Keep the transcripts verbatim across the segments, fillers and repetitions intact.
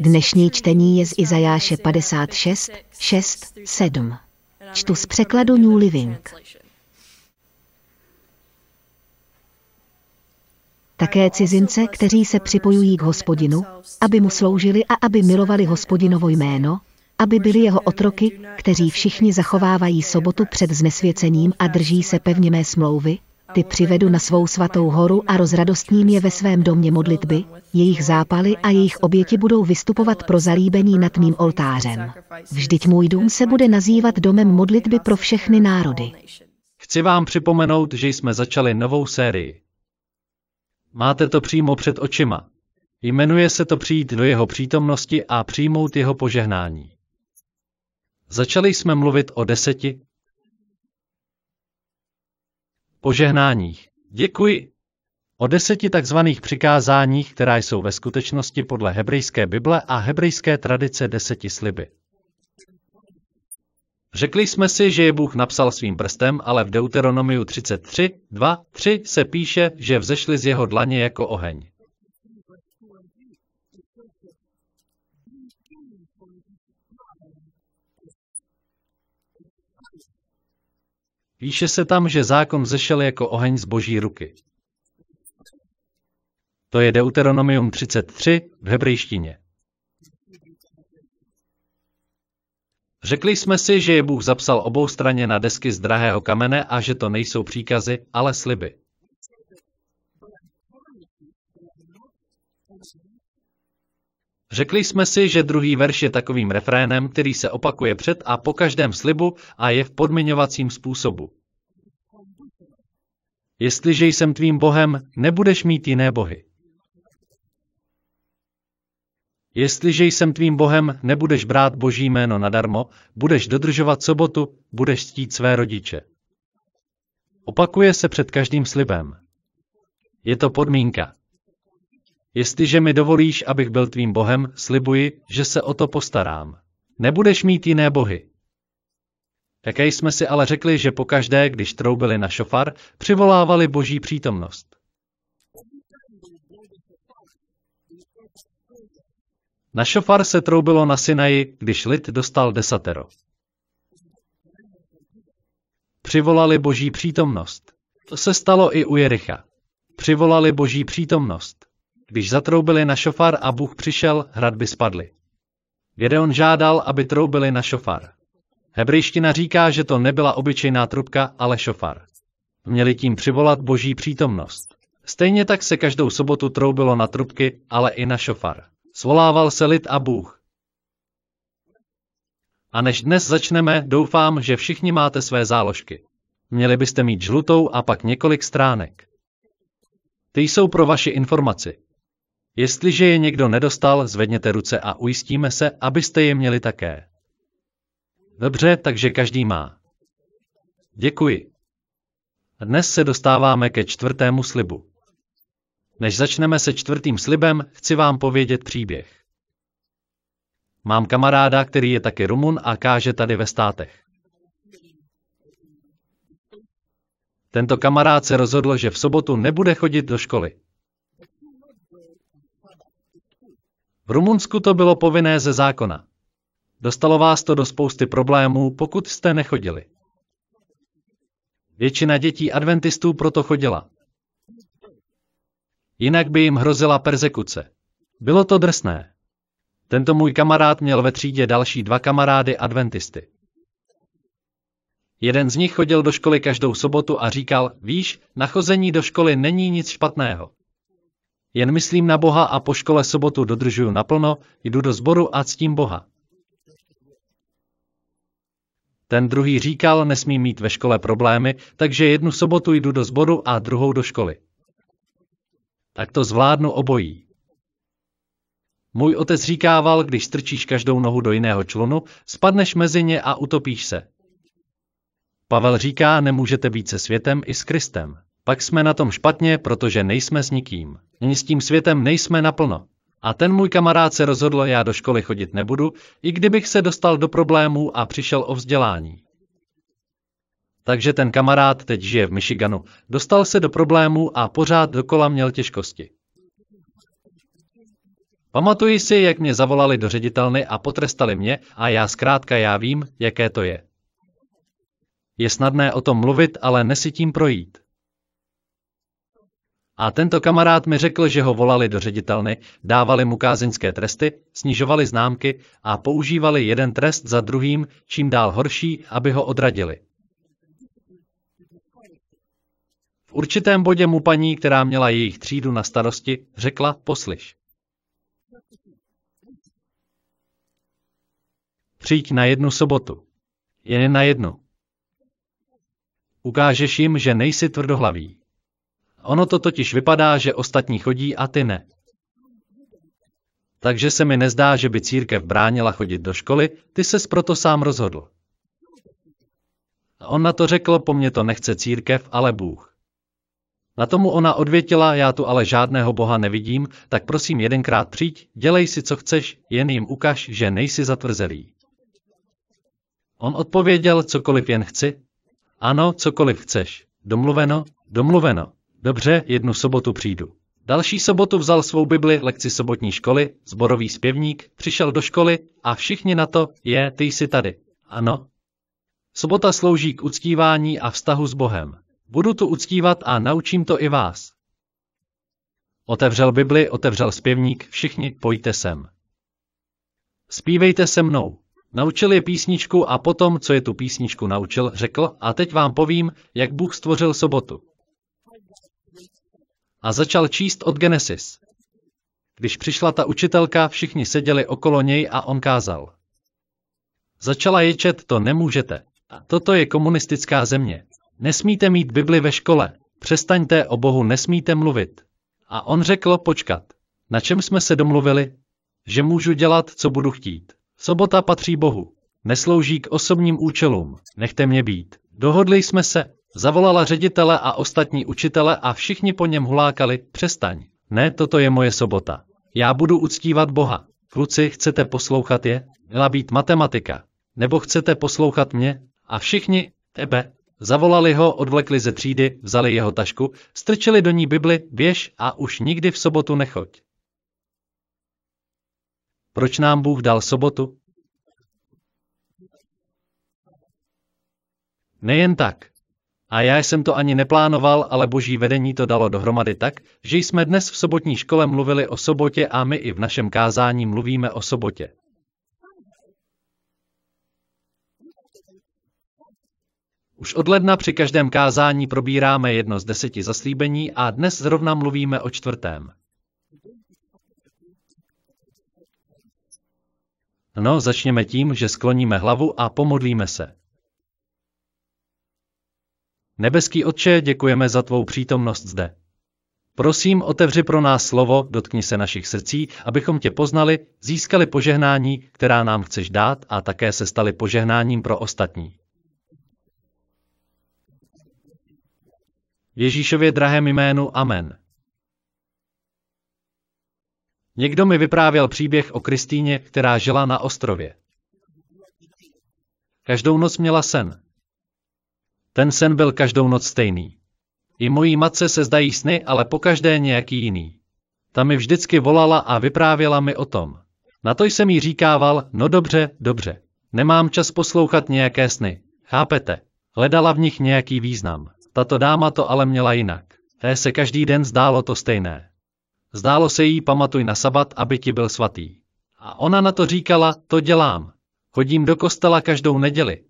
Dnešní čtení je z Izajáše padesát šest, šest, sedm. Čtu z překladu New Living. Také cizince, kteří se připojují k Hospodinu, aby mu sloužili a aby milovali Hospodinovo jméno, aby byli jeho otroky, kteří všichni zachovávají sobotu před znesvěcením a drží se pevně mé smlouvy, ty přivedu na svou svatou horu a rozradostním je ve svém domě modlitby, jejich zápaly a jejich oběti budou vystupovat pro zalíbení nad mým oltářem. Vždyť můj dům se bude nazývat domem modlitby pro všechny národy. Chci vám připomenout, že jsme začali novou sérii. Máte to přímo před očima. Jmenuje se to přijít do jeho přítomnosti a přijmout jeho požehnání. Začali jsme mluvit o deseti požehnáních. Děkuji. O deseti takzvaných přikázáních, která jsou ve skutečnosti podle hebrejské Bible a hebrejské tradice deseti sliby. Řekli jsme si, že je Bůh napsal svým prstem, ale v Deuteronomiu třicet tři, dva, tři se píše, že vzešly z jeho dlaně jako oheň. Píše se tam, že zákon vzešel jako oheň z Boží ruky. To je Deuteronomium třicet tři v hebrejštině. Řekli jsme si, že je Bůh zapsal oboustranně na desky z drahého kamene a že to nejsou příkazy, ale sliby. Řekli jsme si, že druhý verš je takovým refrénem, který se opakuje před a po každém slibu a je v podmiňovacím způsobu. Jestliže jsem tvým Bohem, nebudeš mít jiné bohy. Jestliže jsem tvým Bohem, nebudeš brát Boží jméno nadarmo, budeš dodržovat sobotu, budeš ctít své rodiče. Opakuje se před každým slibem. Je to podmínka. Jestliže mi dovolíš, abych byl tvým Bohem, slibuji, že se o to postarám. Nebudeš mít jiné bohy. Také jsme si ale řekli, že pokaždé, když troubili na šofar, přivolávali Boží přítomnost. Na šofar se troubilo na Sinaji, když lid dostal desatero. Přivolali Boží přítomnost. To se stalo i u Jericha. Přivolali Boží přítomnost. Když zatroubili na šofar a Bůh přišel, hradby spadly. Gedeon žádal, aby troubili na šofar. Hebrejština říká, že to nebyla obyčejná trubka, ale šofar. Měli tím přivolat Boží přítomnost. Stejně tak se každou sobotu troubilo na trubky, ale i na šofar. Svolával se lid a Bůh. A než dnes začneme, doufám, že všichni máte své záložky. Měli byste mít žlutou a pak několik stránek. Ty jsou pro vaši informaci. Jestliže je někdo nedostal, zvedněte ruce a ujistíme se, abyste je měli také. Dobře, takže každý má. Děkuji. Dnes se dostáváme ke čtvrtému slibu. Než začneme se čtvrtým slibem, chci vám povědět příběh. Mám kamaráda, který je taky Rumun a káže tady ve státech. Tento kamarád se rozhodl, že v sobotu nebude chodit do školy. V Rumunsku to bylo povinné ze zákona. Dostalo vás to do spousty problémů, pokud jste nechodili. Většina dětí adventistů proto chodila. Jinak by jim hrozila perzekuce. Bylo to drsné. Tento můj kamarád měl ve třídě další dva kamarády adventisty. Jeden z nich chodil do školy každou sobotu a říkal, víš, na chození do školy není nic špatného. Jen myslím na Boha a po škole sobotu dodržuju naplno, jdu do sboru a ctím Boha. Ten druhý říkal, nesmím mít ve škole problémy, takže jednu sobotu jdu do sboru a druhou do školy. Tak to zvládnu obojí. Můj otec říkával, když strčíš každou nohu do jiného člunu, spadneš mezi ně a utopíš se. Pavel říká, nemůžete být se světem i s Kristem. Pak jsme na tom špatně, protože nejsme s nikým. Ani s tím světem nejsme naplno. A ten můj kamarád se rozhodl, já do školy chodit nebudu, i kdybych se dostal do problémů a přišel o vzdělání. Takže ten kamarád teď žije v Michiganu. Dostal se do problémů a pořád dokola měl těžkosti. Pamatuji si, jak mě zavolali do ředitelny a potrestali mě a já zkrátka já vím, jaké to je. Je snadné o tom mluvit, ale nesytím projít. A tento kamarád mi řekl, že ho volali do ředitelny, dávali mu kázeňské tresty, snižovali známky a používali jeden trest za druhým, čím dál horší, aby ho odradili. V určitém bodě mu paní, která měla jejich třídu na starosti, řekla: poslyš. Přijď na jednu sobotu. Jen na jednu. Ukážeš jim, že nejsi tvrdohlavý. Ono to totiž vypadá, že ostatní chodí a ty ne. Takže se mi nezdá, že by církev bránila chodit do školy, ty ses proto sám rozhodl. A on na to řekl: po mně to nechce církev, ale Bůh. Na tomu ona odvětila: já tu ale žádného Boha nevidím, tak prosím jedenkrát přijď, dělej si, co chceš, jen jim ukaž, že nejsi zatvrzelý. On odpověděl: cokoliv jen chci. Ano, cokoliv chceš. Domluveno, domluveno. Dobře, jednu sobotu přijdu. Další sobotu vzal svou Bibli, lekci sobotní školy, zborový zpěvník, přišel do školy a všichni na to: je, ty jsi tady. Ano. Sobota slouží k uctívání a vztahu s Bohem. Budu tu uctívat a naučím to i vás. Otevřel Bibli, otevřel zpěvník: všichni, pojďte sem. Zpívejte se mnou. Naučil je písničku a potom, co je tu písničku naučil, řekl: a teď vám povím, jak Bůh stvořil sobotu. A začal číst od Genesis. Když přišla ta učitelka, všichni seděli okolo něj a on kázal. Začala ječet: to nemůžete. Toto je komunistická země. Nesmíte mít Bibli ve škole. Přestaňte, o Bohu nesmíte mluvit. A on řekl: počkat. Na čem jsme se domluvili? Že můžu dělat, co budu chtít. Sobota patří Bohu. Neslouží k osobním účelům. Nechte mě být. Dohodli jsme se. Zavolala ředitele a ostatní učitele a všichni po něm hulákali: přestaň. Ne, toto je moje sobota. Já budu uctívat Boha. Kluci, chcete poslouchat je? Měla být matematika. Nebo chcete poslouchat mě? A všichni: tebe. Zavolali ho, odvlekli ze třídy, vzali jeho tašku, strčili do ní Bibli: běž a už nikdy v sobotu nechoď. Proč nám Bůh dal sobotu? Nejen tak. A já jsem to ani neplánoval, ale boží vedení to dalo dohromady tak, že jsme dnes v sobotní škole mluvili o sobotě a my i v našem kázání mluvíme o sobotě. Už od ledna při každém kázání probíráme jedno z deseti zaslíbení a dnes zrovna mluvíme o čtvrtém. No, začněme tím, že skloníme hlavu a pomodlíme se. Nebeský Otče, děkujeme za tvou přítomnost zde. Prosím, otevři pro nás slovo, dotkni se našich srdcí, abychom tě poznali, získali požehnání, která nám chceš dát, a také se stali požehnáním pro ostatní. V Ježíšově drahém jménu, amen. Někdo mi vyprávěl příběh o Kristýně, která žila na ostrově. Každou noc měla sen. Ten sen byl každou noc stejný. I mojí matce se zdají sny, ale pokaždé nějaký jiný. Ta mi vždycky volala a vyprávěla mi o tom. Na to jsem jí říkával: no dobře, dobře. Nemám čas poslouchat nějaké sny. Chápete? Hledala v nich nějaký význam. Tato dáma to ale měla jinak. Té se každý den zdálo to stejné. Zdálo se jí: pamatuj na sabat, aby ti byl svatý. A ona na to říkala: to dělám. Chodím do kostela každou neděli.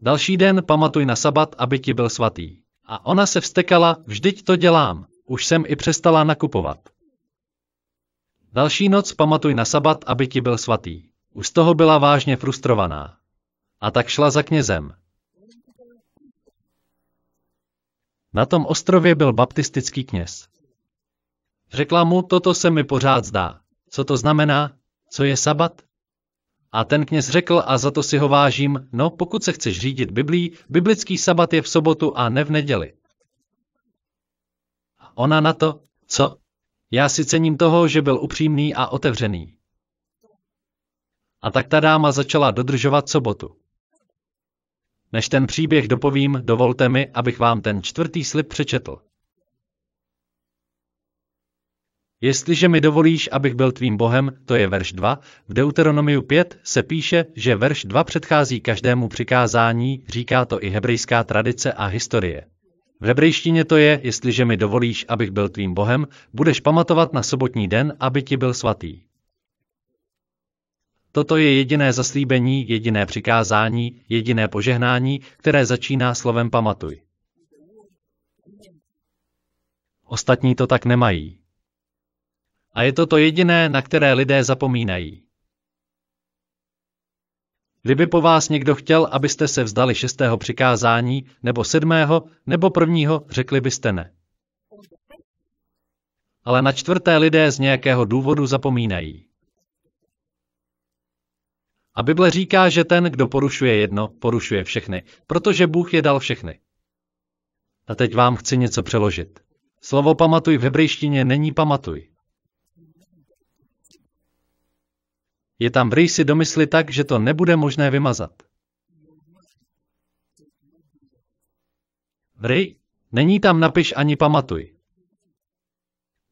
Další den: pamatuj na sabat, aby ti byl svatý. A ona se vztekala: vždyť to dělám, už jsem i přestala nakupovat. Další noc: pamatuj na sabat, aby ti byl svatý. Už z toho byla vážně frustrovaná. A tak šla za knězem. Na tom ostrově byl baptistický kněz. Řekla mu: toto se mi pořád zdá. Co to znamená? Co je sabat? A ten kněz řekl: a za to si ho vážím, no pokud se chceš řídit Biblí, biblický sabat je v sobotu a ne v neděli. A ona na to: co? Já si cením toho, že byl upřímný a otevřený. A tak ta dáma začala dodržovat sobotu. Než ten příběh dopovím, dovolte mi, abych vám ten čtvrtý slib přečetl. Jestliže mi dovolíš, abych byl tvým Bohem, to je verš dva, v Deuteronomiu pět se píše, že verš dva předchází každému přikázání, říká to i hebrejská tradice a historie. V hebrejštině to je, jestliže mi dovolíš, abych byl tvým Bohem, budeš pamatovat na sobotní den, aby ti byl svatý. Toto je jediné zaslíbení, jediné přikázání, jediné požehnání, které začíná slovem pamatuj. Ostatní to tak nemají. A je to to jediné, na které lidé zapomínají. Kdyby po vás někdo chtěl, abyste se vzdali šestého přikázání, nebo sedmého, nebo prvního, řekli byste ne. Ale na čtvrté lidé z nějakého důvodu zapomínají. A Bible říká, že ten, kdo porušuje jedno, porušuje všechny, protože Bůh je dal všechny. A teď vám chci něco přeložit. Slovo pamatuj v hebrejštině není pamatuj. Je tam vrý si domysli tak, že to nebude možné vymazat. Vrý? Není tam napiš ani pamatuj.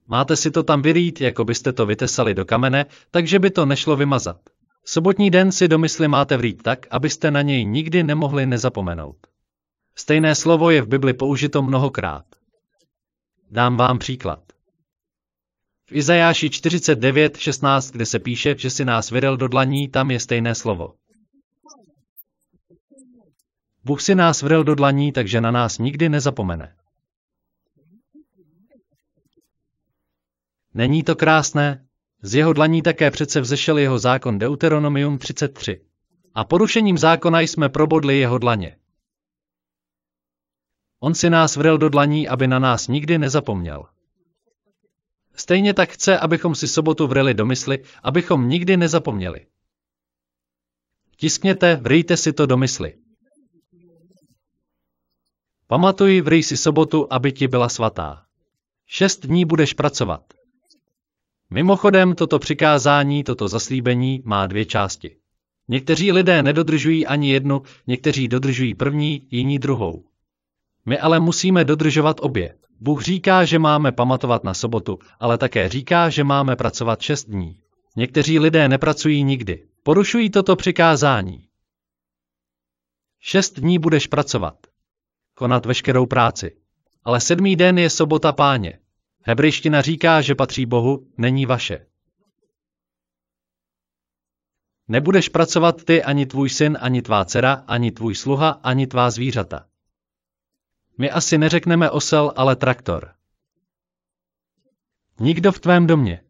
Máte si to tam vyrýt, jako byste to vytesali do kamene, takže by to nešlo vymazat. Sobotní den si domysli máte vrýt tak, abyste na něj nikdy nemohli nezapomenout. Stejné slovo je v Bibli použito mnohokrát. Dám vám příklad. V Izajáši čtyřicet devět šestnáct, kde se píše, že si nás vydal do dlaní, tam je stejné slovo. Bůh si nás vydal do dlaní, takže na nás nikdy nezapomene. Není to krásné? Z jeho dlaní také přece vzešel jeho zákon Deuteronomium třicet tři. A porušením zákona jsme probodli jeho dlaně. On si nás vydal do dlaní, aby na nás nikdy nezapomněl. Stejně tak chce, abychom si sobotu vreli do mysli, abychom nikdy nezapomněli. Tiskněte, vrýjte si to do mysli. Pamatuj, vrý si sobotu, aby ti byla svatá. Šest dní budeš pracovat. Mimochodem, toto přikázání, toto zaslíbení má dvě části. Někteří lidé nedodržují ani jednu, někteří dodržují první, jiní druhou. My ale musíme dodržovat obě. Bůh říká, že máme pamatovat na sobotu, ale také říká, že máme pracovat šest dní. Někteří lidé nepracují nikdy. Porušují toto přikázání. Šest dní budeš pracovat. Konat veškerou práci. Ale sedmý den je sobota Páně. Hebrejština říká, že patří Bohu, není vaše. Nebudeš pracovat ty, ani tvůj syn, ani tvá dcera, ani tvůj sluha, ani tvá zvířata. My asi neřekneme osel, ale traktor. Nikdo v tvém domě.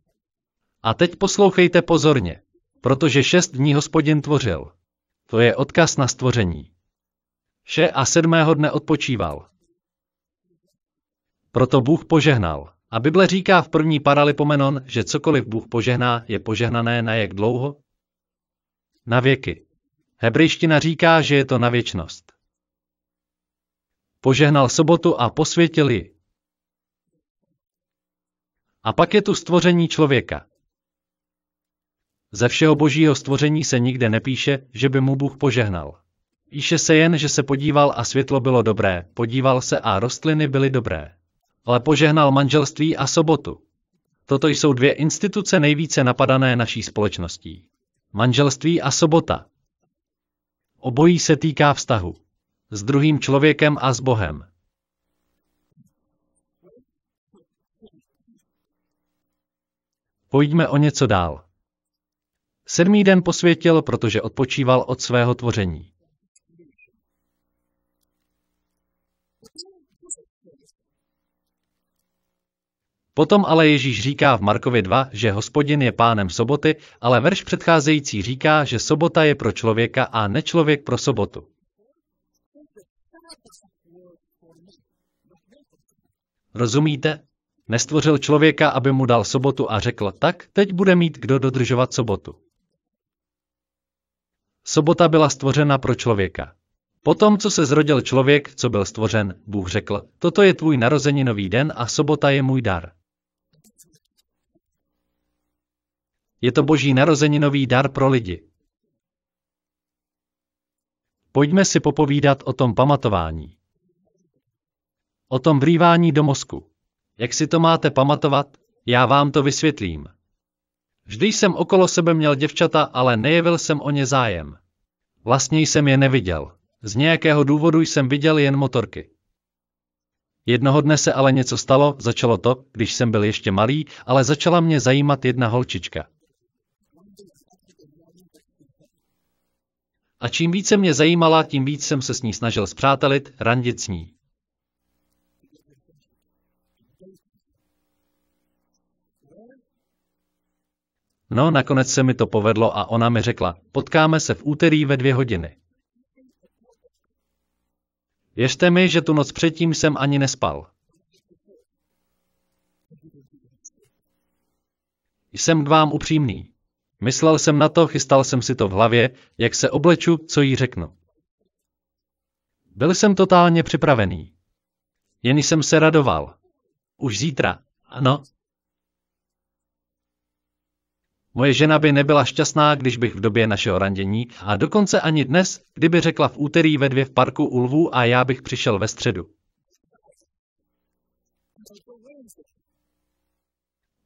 A teď poslouchejte pozorně, protože šest dní Hospodin tvořil. To je odkaz na stvoření. Vše a sedmého dne odpočíval. Proto Bůh požehnal. A Bible říká v první Paralipomenon, že cokoliv Bůh požehná, je požehnané na jak dlouho? Na věky. Hebrejština říká, že je to na věčnost. Požehnal sobotu a posvětil ji. A pak je tu stvoření člověka. Ze všeho božího stvoření se nikde nepíše, že by mu Bůh požehnal. Píše se jen, že se podíval a světlo bylo dobré, podíval se a rostliny byly dobré. Ale požehnal manželství a sobotu. Toto jsou dvě instituce nejvíce napadané naší společností. Manželství a sobota. Obojí se týká vztahu. S druhým člověkem a s Bohem. Pojďme o něco dál. Sedmý den posvětil, protože odpočíval od svého tvoření. Potom ale Ježíš říká v Markovi dva, že Hospodin je pánem soboty, ale verš předcházející říká, že sobota je pro člověka a ne člověk pro sobotu. Rozumíte? Nestvořil člověka, aby mu dal sobotu a řekl, tak teď bude mít kdo dodržovat sobotu. Sobota byla stvořena pro člověka. Potom, co se zrodil člověk, co byl stvořen, Bůh řekl, toto je tvůj narozeninový den a sobota je můj dar. Je to boží narozeninový dar pro lidi. Pojďme si popovídat o tom pamatování. O tom vrývání do mozku. Jak si to máte pamatovat? Já vám to vysvětlím. Vždy jsem okolo sebe měl děvčata, ale nejevil jsem o ně zájem. Vlastně jsem je neviděl. Z nějakého důvodu jsem viděl jen motorky. Jednoho dne se ale něco stalo, začalo to, když jsem byl ještě malý, ale začala mě zajímat jedna holčička. A čím více mě zajímala, tím víc jsem se s ní snažil spřátelit, randit s ní. No, nakonec se mi to povedlo a ona mi řekla, potkáme se v úterý ve dvě hodiny. Věřte mi, že tu noc předtím jsem ani nespal. Jsem k vám upřímný. Myslel jsem na to, chystal jsem si to v hlavě, jak se obleču, co jí řeknu. Byl jsem totálně připravený. Jen jsem se radoval. Už zítra, ano. Moje žena by nebyla šťastná, když bych v době našeho randění a dokonce ani dnes, kdyby řekla v úterý ve dvě v parku u lvů a já bych přišel ve středu.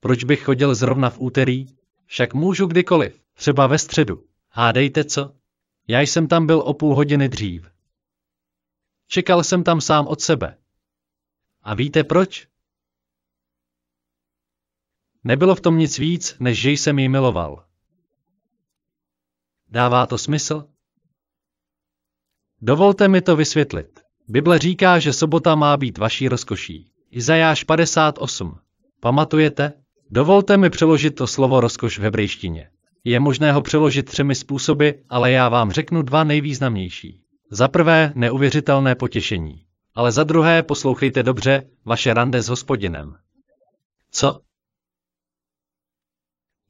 Proč bych chodil zrovna v úterý? Však můžu kdykoliv, třeba ve středu. Hádejte co? Já jsem tam byl o půl hodiny dřív. Čekal jsem tam sám od sebe. A víte proč? Nebylo v tom nic víc, než že jsem ji miloval. Dává to smysl? Dovolte mi to vysvětlit. Bible říká, že sobota má být vaší rozkoší. Izajáš padesát osm. Pamatujete? Dovolte mi přeložit to slovo rozkoš v hebrejštině. Je možné ho přeložit třemi způsoby, ale já vám řeknu dva nejvýznamnější. Za prvé, neuvěřitelné potěšení. Ale za druhé, poslouchejte dobře, vaše rande s Hospodinem. Co?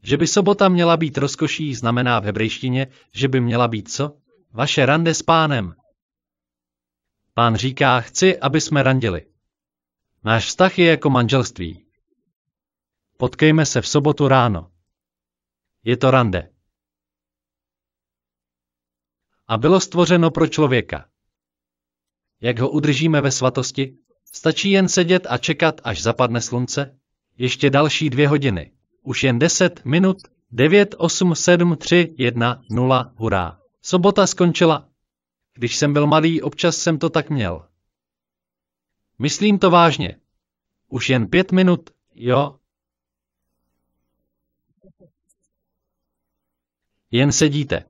Že by sobota měla být rozkoší, znamená v hebrejštině, že by měla být co? Vaše rande s Pánem. Pán říká, chci, aby jsme randili. Náš vztah je jako manželství. Potkejme se v sobotu ráno. Je to rande. A bylo stvořeno pro člověka. Jak ho udržíme ve svatosti? Stačí jen sedět a čekat, až zapadne slunce? Ještě další dvě hodiny. Už jen deset minut, devět, osm, sedm, tři, jedna, nula, hurá. Sobota skončila. Když jsem byl malý, občas jsem to tak měl. Myslím to vážně. Už jen pět minut, jo. Jen sedíte.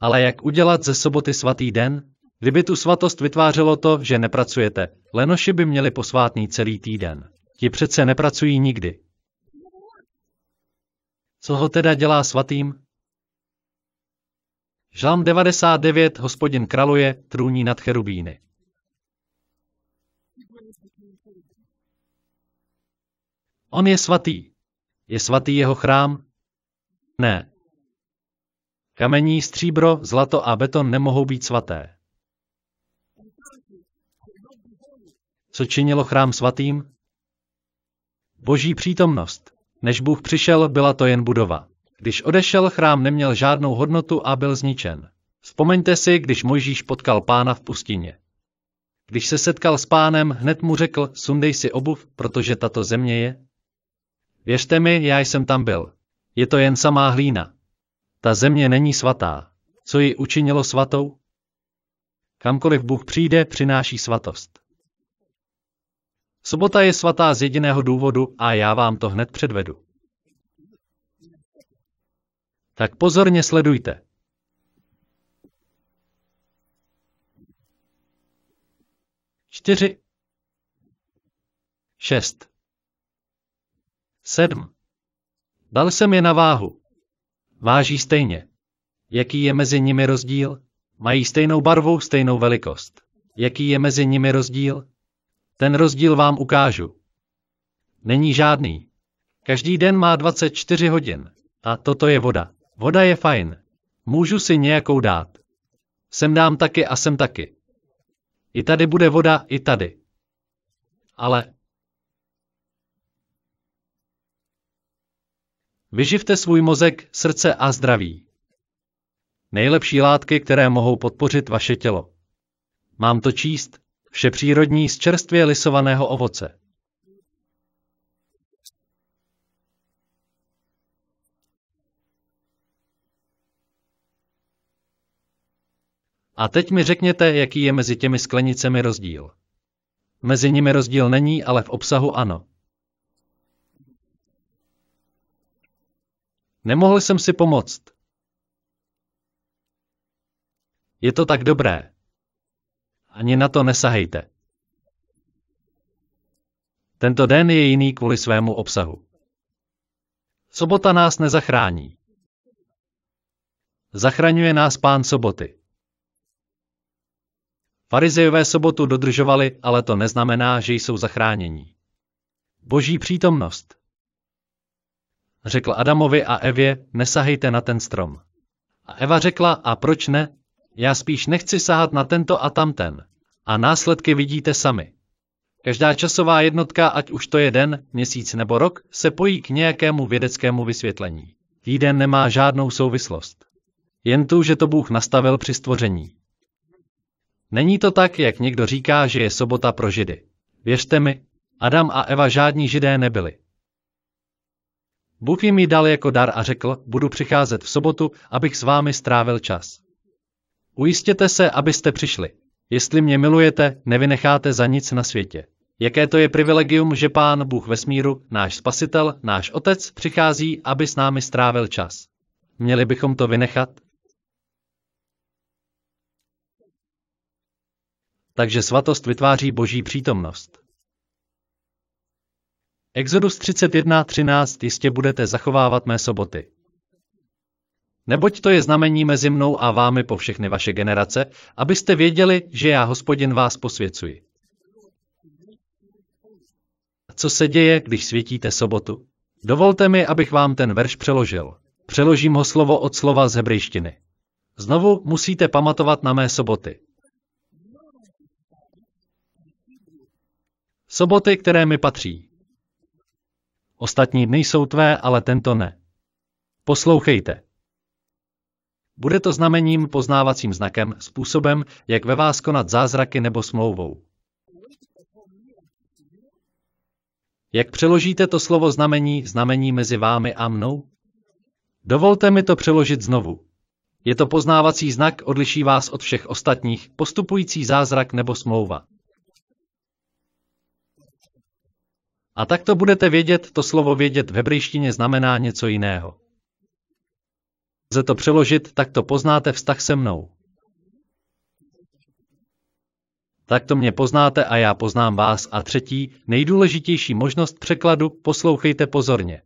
Ale jak udělat ze soboty svatý den? Kdyby tu svatost vytvářelo to, že nepracujete, lenoši by měli posvátný celý týden. Ti přece nepracují nikdy. Co ho teda dělá svatým? Žalm devadesát devět, Hospodin kraluje, trůní nad cherubíny. On je svatý. Je svatý jeho chrám? Ne. Kamení, stříbro, zlato a beton nemohou být svaté. Co činilo chrám svatým? Boží přítomnost. Než Bůh přišel, byla to jen budova. Když odešel, chrám neměl žádnou hodnotu a byl zničen. Vzpomeňte si, když Mojžíš potkal Pána v pustině. Když se setkal s Pánem, hned mu řekl, sundej si obuv, protože tato země je. Věřte mi, já jsem tam byl. Je to jen samá hlína. Ta země není svatá. Co ji učinilo svatou? Kamkoliv Bůh přijde, přináší svatost. Sobota je svatá z jediného důvodu a já vám to hned předvedu. Tak pozorně sledujte. Čtyři. Šest. Sedm. Dal jsem je na váhu. Váží stejně. Jaký je mezi nimi rozdíl? Mají stejnou barvu, stejnou velikost. Jaký je mezi nimi rozdíl? Ten rozdíl vám ukážu. Není žádný. Každý den má dvacet čtyři hodin. A toto je voda. Voda je fajn. Můžu si nějakou dát. Sem dám taky a sem taky. I tady bude voda, i tady. Ale... Vyživte svůj mozek, srdce a zdraví. Nejlepší látky, které mohou podpořit vaše tělo. Mám to číst? Vše přírodní z čerstvě lisovaného ovoce. A teď mi řekněte, jaký je mezi těmi sklenicemi rozdíl. Mezi nimi rozdíl není, ale v obsahu ano. Nemohl jsem si pomoct. Je to tak dobré. Ani na to nesahejte. Tento den je jiný kvůli svému obsahu. Sobota nás nezachrání. Zachraňuje nás Pán soboty. Farizejové sobotu dodržovali, ale to neznamená, že jsou zachránění. Boží přítomnost. Řekl Adamovi a Evě, nesahejte na ten strom. A Eva řekla, a proč ne? Já spíš nechci sahat na tento a tamten. A následky vidíte sami. Každá časová jednotka, ať už to je den, měsíc nebo rok, se pojí k nějakému vědeckému vysvětlení. Týden nemá žádnou souvislost. Jen tu, že to Bůh nastavil při stvoření. Není to tak, jak někdo říká, že je sobota pro Židy. Věřte mi, Adam a Eva žádní Židé nebyli. Bůh jim ji dal jako dar a řekl, budu přicházet v sobotu, abych s vámi strávil čas. Ujistěte se, abyste přišli. Jestli mě milujete, nevynecháte za nic na světě. Jaké to je privilegium, že Pán Bůh vesmíru, náš Spasitel, náš Otec, přichází, aby s námi strávil čas. Měli bychom to vynechat? Takže svatost vytváří Boží přítomnost. Exodus třicet jedna třináct, jistě budete zachovávat mé soboty. Neboť to je znamení mezi mnou a vámi po všechny vaše generace, abyste věděli, že já Hospodin vás posvěcuji. Co se děje, když světíte sobotu? Dovolte mi, abych vám ten verš přeložil. Přeložím ho slovo od slova z hebrejštiny. Znovu musíte pamatovat na mé soboty. Soboty, které mi patří. Ostatní dny jsou tvé, ale tento ne. Poslouchejte. Bude to znamením, poznávacím znakem, způsobem, jak ve vás konat zázraky nebo smlouvou. Jak přeložíte to slovo znamení, znamení mezi vámi a mnou? Dovolte mi to přeložit znovu. Je to poznávací znak, odliší vás od všech ostatních, postupující zázrak nebo smlouva. A tak to budete vědět, to slovo vědět v hebrejštině znamená něco jiného. Lze to přeložit, tak to poznáte vztah se mnou. Tak to mě poznáte a já poznám vás. A třetí, nejdůležitější možnost překladu, poslouchejte pozorně.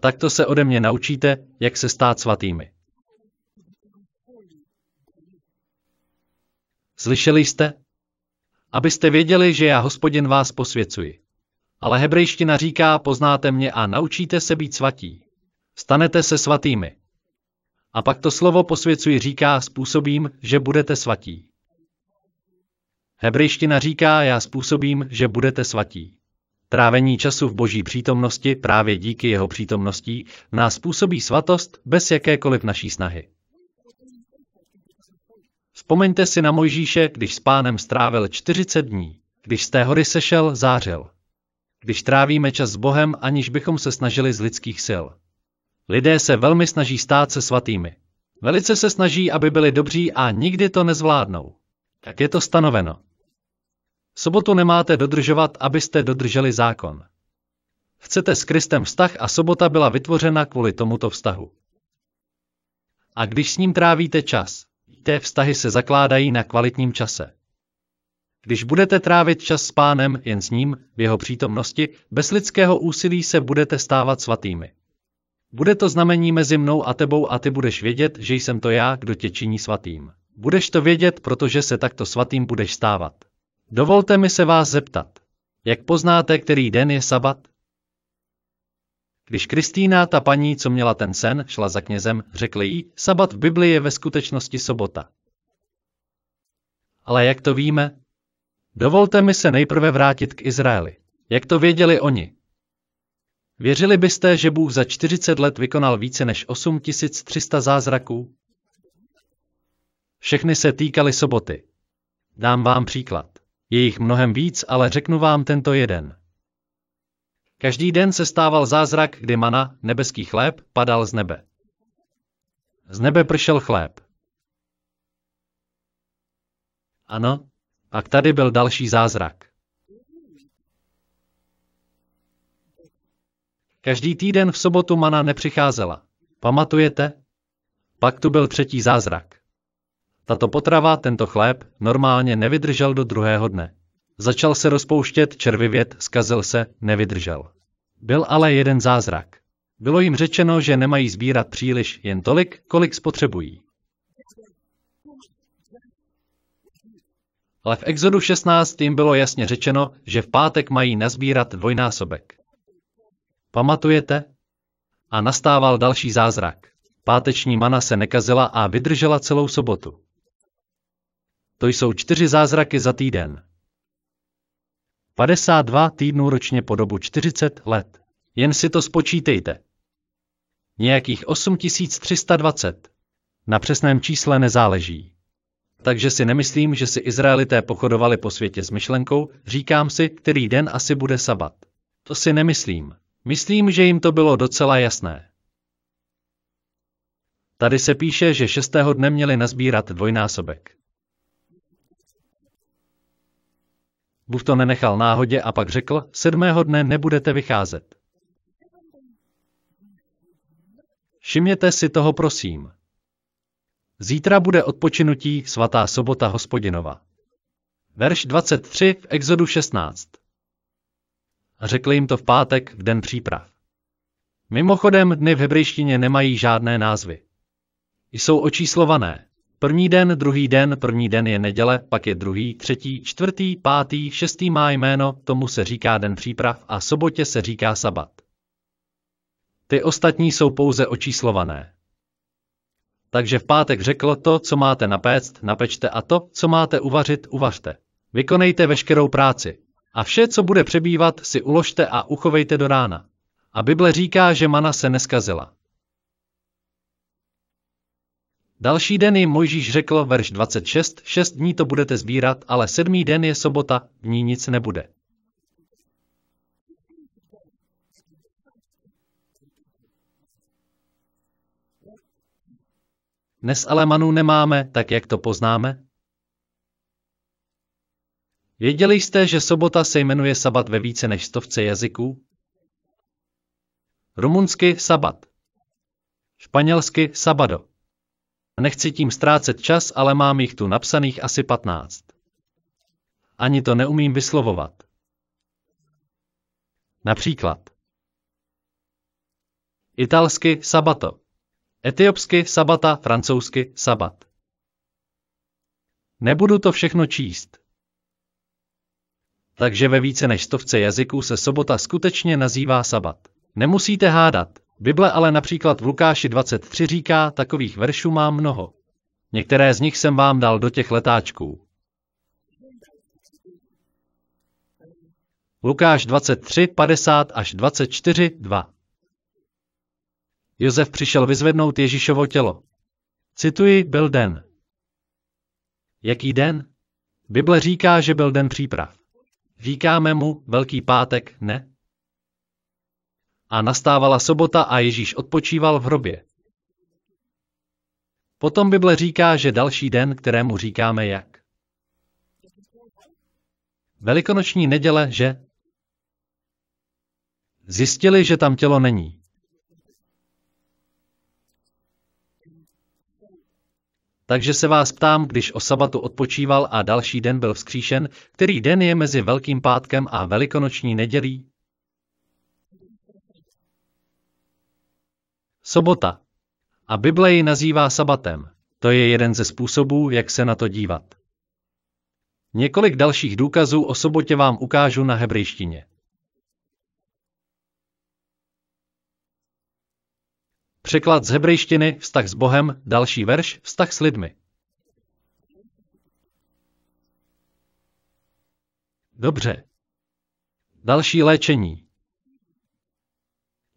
Takto se ode mě naučíte, jak se stát svatými. Slyšeli jste? Abyste věděli, že já Hospodin vás posvěcuji. Ale hebrejština říká, poznáte mě a naučíte se být svatí. Stanete se svatými. A pak to slovo posvěcuji říká, způsobím, že budete svatí. Hebrejština říká, já způsobím, že budete svatí. Trávení času v Boží přítomnosti právě díky jeho přítomnosti nás způsobí svatost bez jakékoliv naší snahy. Vzpomeňte si na Mojžíše, když s Pánem strávil čtyřicet dní, když z té hory sešel, zářil. Když trávíme čas s Bohem, aniž bychom se snažili z lidských sil. Lidé se velmi snaží stát se svatými. Velice se snaží, aby byli dobří a nikdy to nezvládnou. Tak je to stanoveno. Sobotu nemáte dodržovat, abyste dodrželi zákon. Chcete s Kristem vztah a sobota byla vytvořena kvůli tomuto vztahu. A když s ním trávíte čas, ty vztahy se zakládají na kvalitním čase. Když budete trávit čas s Pánem, jen s ním, v jeho přítomnosti, bez lidského úsilí se budete stávat svatými. Bude to znamení mezi mnou a tebou a ty budeš vědět, že jsem to já, kdo tě činí svatým. Budeš to vědět, protože se takto svatým budeš stávat. Dovolte mi se vás zeptat. Jak poznáte, který den je sabat? Když Kristýna, ta paní, co měla ten sen, šla za knězem, řekli jí, sabat v Bibli je ve skutečnosti sobota. Ale jak to víme? Dovolte mi se nejprve vrátit k Izraeli. Jak to věděli oni? Věřili byste, že Bůh za čtyřicet let vykonal více než osm tisíc tři sta zázraků? Všechny se týkaly soboty. Dám vám příklad. Je jich mnohem víc, ale řeknu vám tento jeden. Každý den se stával zázrak, kdy mana, nebeský chléb, padal z nebe. Z nebe pršel chléb. Ano, pak tady byl další zázrak. Každý týden v sobotu mana nepřicházela. Pamatujete? Pak tu byl třetí zázrak. Tato potrava, tento chléb, normálně nevydržel do druhého dne. Začal se rozpouštět, červivět, skazil se, nevydržel. Byl ale jeden zázrak. Bylo jim řečeno, že nemají sbírat příliš, jen tolik, kolik spotřebují. Ale v Exodu šestnáct jim bylo jasně řečeno, že v pátek mají nazbírat dvojnásobek. Pamatujete? A nastával další zázrak. Páteční mana se nekazila a vydržela celou sobotu. To jsou čtyři zázraky za týden. padesát dva týdnů ročně po dobu čtyřicet let. Jen si to spočítejte. Nějakých osm tisíc tři sta dvacet. Na přesném čísle nezáleží. Takže si nemyslím, že si Izraelité pochodovali po světě s myšlenkou, říkám si, který den asi bude sabat. To si nemyslím. Myslím, že jim to bylo docela jasné. Tady se píše, že šestého dne měli nazbírat dvojnásobek. Bůh to nenechal náhodě a pak řekl, sedmého dne nebudete vycházet. Všimněte si toho, prosím. Zítra bude odpočinutí, svatá sobota Hospodinova. Verš dvacet tři v Exodu šestnáct. A řekl jim to v pátek, v den příprav. Mimochodem, dny v hebrejštině nemají žádné názvy. Jsou očíslované. První den, druhý den, první den je neděle, pak je druhý, třetí, čtvrtý, pátý, šestý má jméno, tomu se říká den příprav a sobotě se říká sabat. Ty ostatní jsou pouze očíslované. Takže v pátek řekl to, co máte napéct, napečte a to, co máte uvařit, uvařte. Vykonejte veškerou práci. A vše, co bude přebývat, si uložte a uchovejte do rána. A Bible říká, že mana se neskazila. Další den jim Mojžíš řekl, verš dvacet šest, šest dní to budete sbírat, ale sedmý den je sobota, v ní nic nebude. Dnes ale manu nemáme, tak jak to poznáme? Věděli jste, že sobota se jmenuje sabat ve více než stovce jazyků? Rumunsky sabat. Španělsky sabado. Nechci tím ztrácet čas, ale mám jich tu napsaných asi patnáct. Ani to neumím vyslovovat. Například. Italsky sabato. Etiopsky sabata, francouzsky sabat. Nebudu to všechno číst. Takže ve více než stovce jazyků se sobota skutečně nazývá sabat. Nemusíte hádat. Bible ale například v Lukáši dvacet tři říká, takových veršů má mnoho. Některé z nich jsem vám dal do těch letáčků. Lukáš dvacet tři, padesát až dvacet čtyři, dva. Josef přišel vyzvednout Ježíšovo tělo. Cituji, byl den. Jaký den? Bible říká, že byl den příprav. Říkáme mu Velký pátek, ne? A nastávala sobota a Ježíš odpočíval v hrobě. Potom Bible říká, že další den, kterému říkáme jak? Velikonoční neděle, že? Zjistili, že tam tělo není. Takže se vás ptám, když o sabatu odpočíval a další den byl vzkříšen, který den je mezi Velkým pátkem a Velikonoční nedělí? Sobota. A Bible ji nazývá sabatem. To je jeden ze způsobů, jak se na to dívat. Několik dalších důkazů o sobotě vám ukážu na hebrejštině. Překlad z hebrejštiny, vztah s Bohem, další verš, vztah s lidmi. Dobře. Další léčení.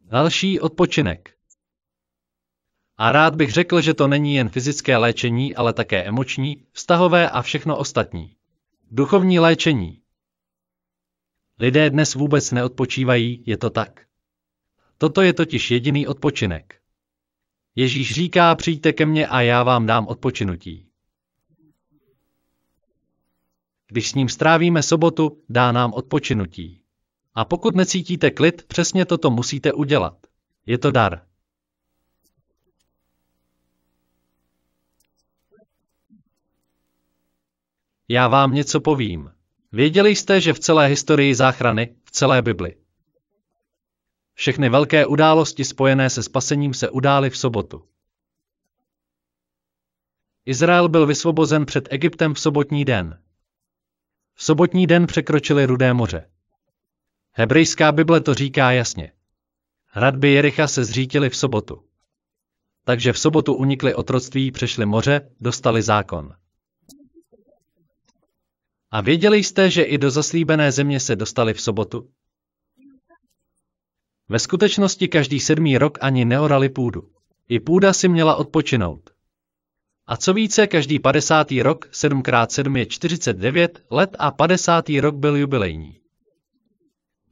Další odpočinek. A rád bych řekl, že to není jen fyzické léčení, ale také emoční, vztahové a všechno ostatní. Duchovní léčení. Lidé dnes vůbec neodpočívají, je to tak. Toto je totiž jediný odpočinek. Ježíš říká, přijďte ke mně a já vám dám odpočinutí. Když s ním strávíme sobotu, dá nám odpočinutí. A pokud necítíte klid, přesně toto musíte udělat. Je to dar. Já vám něco povím. Věděli jste, že v celé historii záchrany, v celé Bibli, všechny velké události spojené se spasením se udály v sobotu. Izrael byl vysvobozen před Egyptem v sobotní den. V sobotní den překročili Rudé moře. Hebrejská Bible to říká jasně. Hradby Jericha se zřítily v sobotu. Takže v sobotu unikli otroctví, přešli moře, dostali zákon. A věděli jste, že i do zaslíbené země se dostali v sobotu? Ve skutečnosti každý sedmý rok ani neorali půdu. I půda si měla odpočinout. A co více, každý padesátý rok, sedm krát sedm je čtyřicet devět let a padesátý rok byl jubilejní.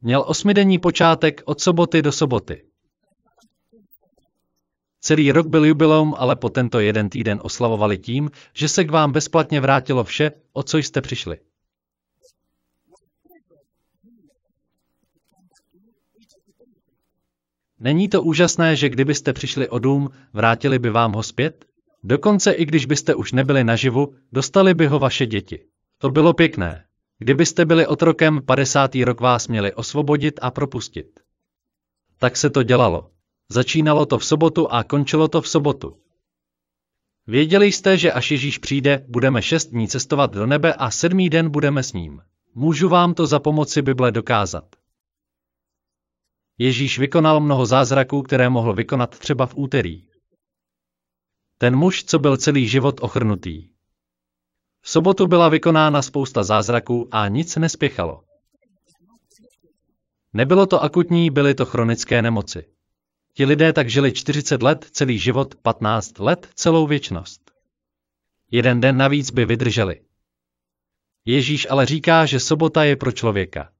Měl osmidenní počátek od soboty do soboty. Celý rok byl jubileum, ale po tento jeden týden oslavovali tím, že se k vám bezplatně vrátilo vše, o co jste přišli. Není to úžasné, že kdybyste přišli o dům, vrátili by vám ho zpět? Dokonce i když byste už nebyli naživu, dostali by ho vaše děti. To bylo pěkné. Kdybyste byli otrokem, padesátý rok vás měli osvobodit a propustit. Tak se to dělalo. Začínalo to v sobotu a končilo to v sobotu. Věděli jste, že až Ježíš přijde, budeme šest dní cestovat do nebe a sedmý den budeme s ním. Můžu vám to za pomoci Bible dokázat. Ježíš vykonal mnoho zázraků, které mohl vykonat třeba v úterý. Ten muž, co byl celý život ochrnutý. V sobotu byla vykonána spousta zázraků a nic nespěchalo. Nebylo to akutní, byly to chronické nemoci. Ti lidé tak žili čtyřicet let, celý život, patnáct let, celou věčnost. Jeden den navíc by vydrželi. Ježíš ale říká, že sobota je pro člověka.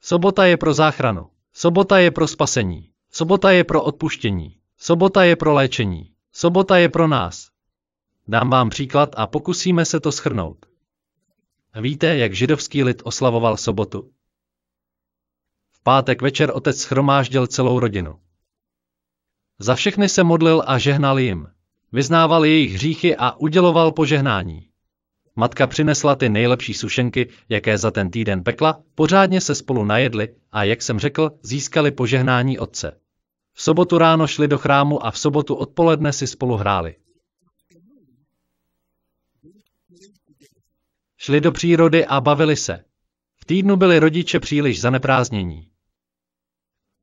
Sobota je pro záchranu. Sobota je pro spasení. Sobota je pro odpuštění. Sobota je pro léčení. Sobota je pro nás. Dám vám příklad a pokusíme se to shrnout. Víte, jak židovský lid oslavoval sobotu? V pátek večer otec shromáždil celou rodinu. Za všechny se modlil a žehnal jim. Vyznával jejich hříchy a uděloval požehnání. Matka přinesla ty nejlepší sušenky, jaké za ten týden pekla, pořádně se spolu najedli a, jak jsem řekl, získali požehnání otce. V sobotu ráno šli do chrámu a v sobotu odpoledne si spolu hráli. Šli do přírody a bavili se. V týdnu byli rodiče příliš zaneprázdnění.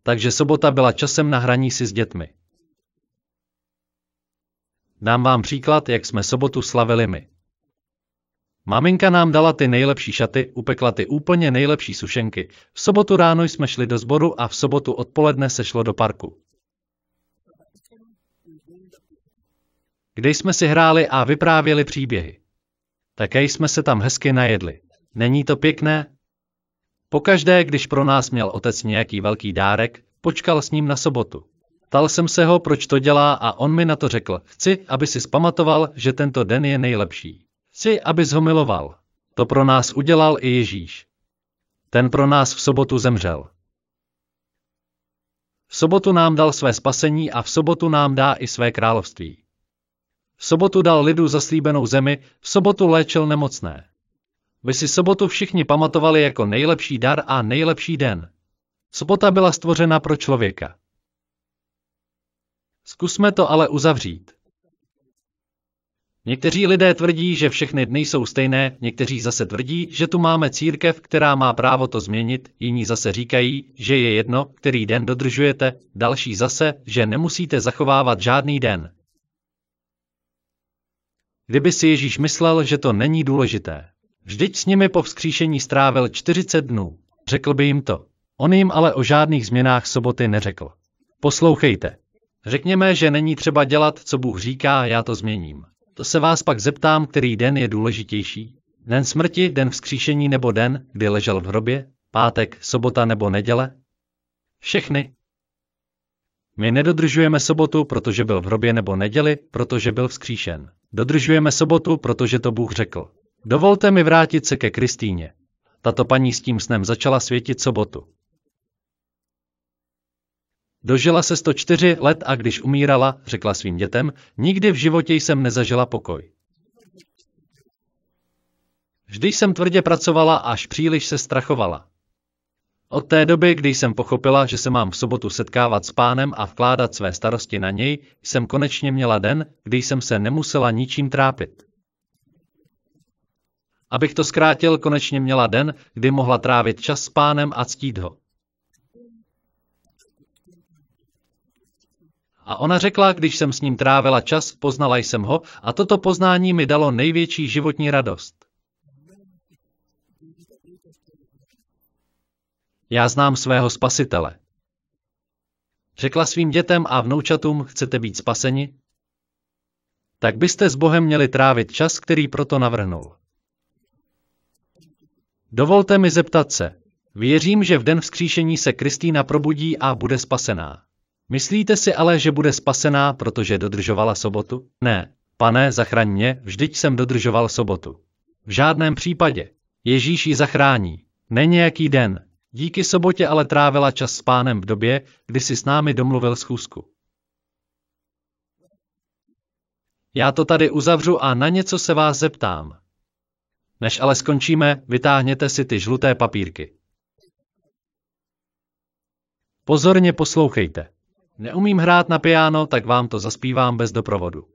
Takže sobota byla časem na hraní si s dětmi. Dám vám příklad, jak jsme sobotu slavili my. Maminka nám dala ty nejlepší šaty, upekla ty úplně nejlepší sušenky. V sobotu ráno jsme šli do sboru a v sobotu odpoledne se šlo do parku, kde jsme si hráli a vyprávěli příběhy. Také jsme se tam hezky najedli. Není to pěkné? Pokaždé, když pro nás měl otec nějaký velký dárek, počkal s ním na sobotu. Ptal jsem se ho, proč to dělá a on mi na to řekl, chci, aby si zpamatoval, že tento den je nejlepší. Chci, abys ho miloval. To pro nás udělal i Ježíš. Ten pro nás v sobotu zemřel. V sobotu nám dal své spasení a v sobotu nám dá i své království. V sobotu dal lidu zaslíbenou zemi, v sobotu léčil nemocné. Vy si sobotu všichni pamatovali jako nejlepší dar a nejlepší den. Sobota byla stvořena pro člověka. Zkusme to ale uzavřít. Někteří lidé tvrdí, že všechny dny jsou stejné, někteří zase tvrdí, že tu máme církev, která má právo to změnit, jiní zase říkají, že je jedno, který den dodržujete, další zase, že nemusíte zachovávat žádný den. Kdyby si Ježíš myslel, že to není důležité. Vždyť s nimi po vzkříšení strávil čtyřicet dnů. Řekl by jim to. On jim ale o žádných změnách soboty neřekl. Poslouchejte. Řekněme, že není třeba dělat, co Bůh říká, já to změním. To se vás pak zeptám, který den je důležitější. Den smrti, den vzkříšení nebo den, kdy ležel v hrobě? Pátek, sobota nebo neděle? Všechny. My nedodržujeme sobotu, protože byl v hrobě, nebo neděli, protože byl vzkříšen. Dodržujeme sobotu, protože to Bůh řekl. Dovolte mi vrátit se ke Kristýně. Tato paní s tím snem začala světit sobotu. Dožila se sto čtyři let a když umírala, řekla svým dětem, nikdy v životě jsem nezažila pokoj. Vždy jsem tvrdě pracovala, až příliš se strachovala. Od té doby, kdy jsem pochopila, že se mám v sobotu setkávat s Pánem a vkládat své starosti na něj, jsem konečně měla den, kdy jsem se nemusela ničím trápit. Abych to zkrátil, konečně měla den, kdy mohla trávit čas s Pánem a ctít ho. A ona řekla, když jsem s ním trávila čas, poznala jsem ho a toto poznání mi dalo největší životní radost. Já znám svého spasitele. Řekla svým dětem a vnoučatům, chcete být spaseni? Tak byste s Bohem měli trávit čas, který proto navrhnul. Dovolte mi zeptat se. Věřím, že v den vzkříšení se Kristýna probudí a bude spasená. Myslíte si ale, že bude spasená, protože dodržovala sobotu? Ne. Pane, zachraň mě, vždyť jsem dodržoval sobotu. V žádném případě. Ježíš ji zachrání. Nenějaký den. Díky sobotě ale trávila čas s Pánem v době, kdy si s námi domluvil schůzku. Já to tady uzavřu a na něco se vás zeptám. Než ale skončíme, vytáhněte si ty žluté papírky. Pozorně poslouchejte. Neumím hrát na piano, tak vám to zaspívám bez doprovodu.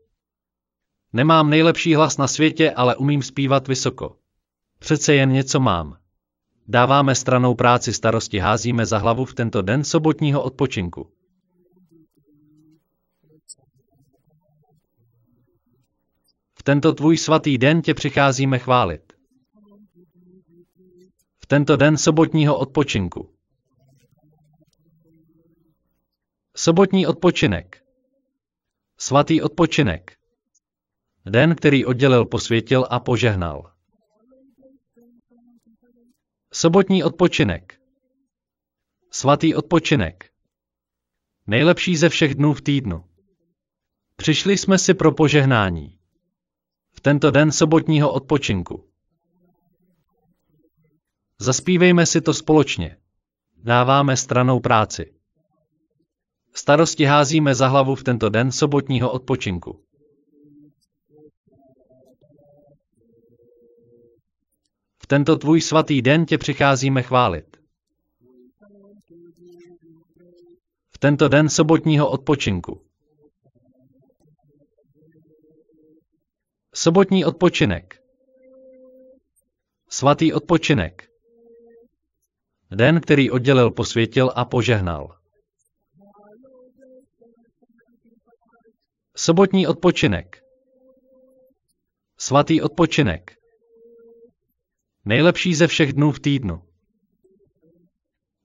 Nemám nejlepší hlas na světě, ale umím zpívat vysoko. Přece jen něco mám. Dáváme stranou práci, starosti házíme za hlavu v tento den sobotního odpočinku. V tento tvůj svatý den tě přicházíme chválit. V tento den sobotního odpočinku. Sobotní odpočinek. Svatý odpočinek. Den, který oddělil, posvětil a požehnal. Sobotní odpočinek. Svatý odpočinek. Nejlepší ze všech dnů v týdnu. Přišli jsme si pro požehnání. V tento den sobotního odpočinku. Zaspívejme si to společně. Dáváme stranou práci. Starosti házíme za hlavu v tento den sobotního odpočinku. V tento tvůj svatý den tě přicházíme chválit. V tento den sobotního odpočinku. Sobotní odpočinek. Svatý odpočinek. Den, který oddělil, posvětil a požehnal. Sobotní odpočinek. Svatý odpočinek. Nejlepší ze všech dnů v týdnu.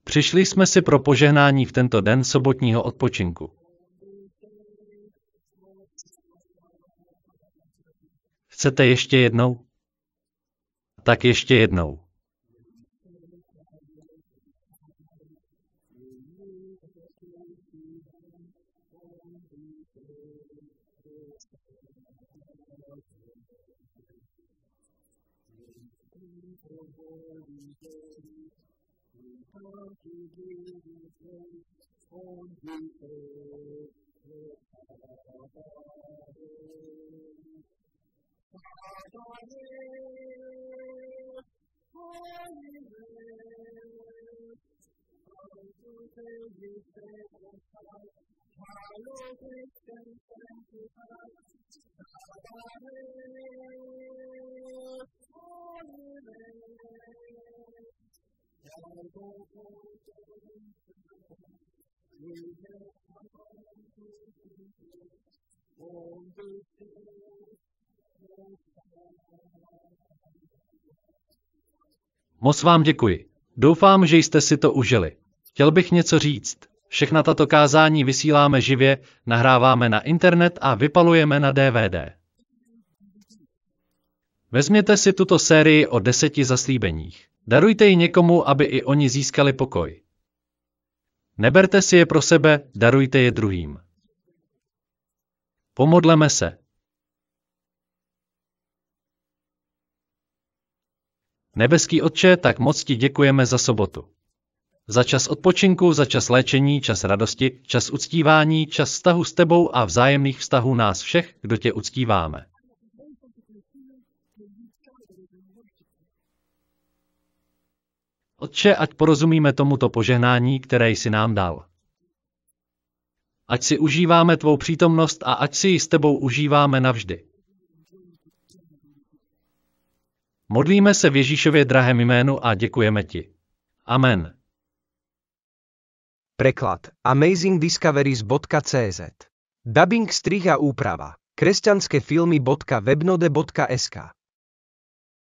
Přišli jsme si pro požehnání v tento den sobotního odpočinku. Chcete ještě jednou? Tak ještě jednou. Moc vám děkuji. Doufám, že jste si to užili. Chtěl bych něco říct. Všechna tato kázání vysíláme živě, nahráváme na internet a vypalujeme na D V D. Vezměte si tuto sérii o deseti zaslíbeních. Darujte ji někomu, aby i oni získali pokoj. Neberte si je pro sebe, darujte je druhým. Pomodleme se. Nebeský Otče, tak moc ti děkujeme za sobotu. Za čas odpočinku, za čas léčení, čas radosti, čas uctívání, čas vztahu s tebou a vzájemných vztahů nás všech, kdo tě uctíváme. Otče, ať porozumíme tomuto požehnání, které jsi nám dal. Ať si užíváme tvou přítomnost a ať si ji s tebou užíváme navždy. Modlíme se v Ježíšově drahém jménu a děkujeme ti. Amen. Preklad amazing discoveries bodka cé zet. Dubbing, strih a úprava kresťanskefilmy bodka webnode bodka es ká.